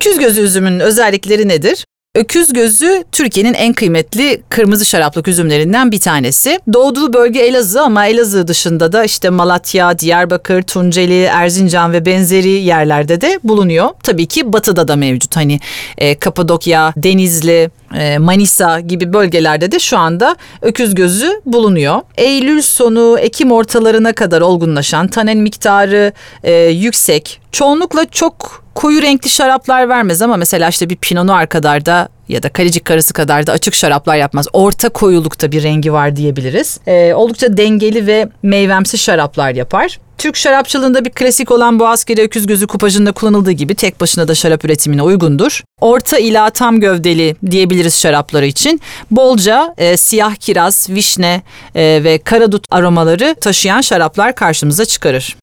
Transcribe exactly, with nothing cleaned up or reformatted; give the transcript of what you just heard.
Öküz gözü üzümünün özellikleri nedir? Öküz gözü Türkiye'nin en kıymetli kırmızı şaraplık üzümlerinden bir tanesi. Doğduğu bölge Elazığ ama Elazığ dışında da işte Malatya, Diyarbakır, Tunceli, Erzincan ve benzeri yerlerde de bulunuyor. Tabii ki batıda da mevcut. Hani e, Kapadokya, Denizli, e, Manisa gibi bölgelerde de şu anda öküz gözü bulunuyor. Eylül sonu, Ekim ortalarına kadar olgunlaşan, tanen miktarı e, yüksek. Çoğunlukla çok koyu renkli şaraplar vermez ama mesela işte bir Pinot Noir kadar da ya da Kalecik karısı kadar da açık şaraplar yapmaz. Orta koyulukta bir rengi var diyebiliriz. Ee, oldukça dengeli ve meyvemsi şaraplar yapar. Türk şarapçılığında bir klasik olan Boğazkere öküz gözü kupajında kullanıldığı gibi tek başına da şarap üretimine uygundur. Orta ila tam gövdeli diyebiliriz şarapları için. Bolca e, siyah kiraz, vişne e, ve karadut aromaları taşıyan şaraplar karşımıza çıkarır.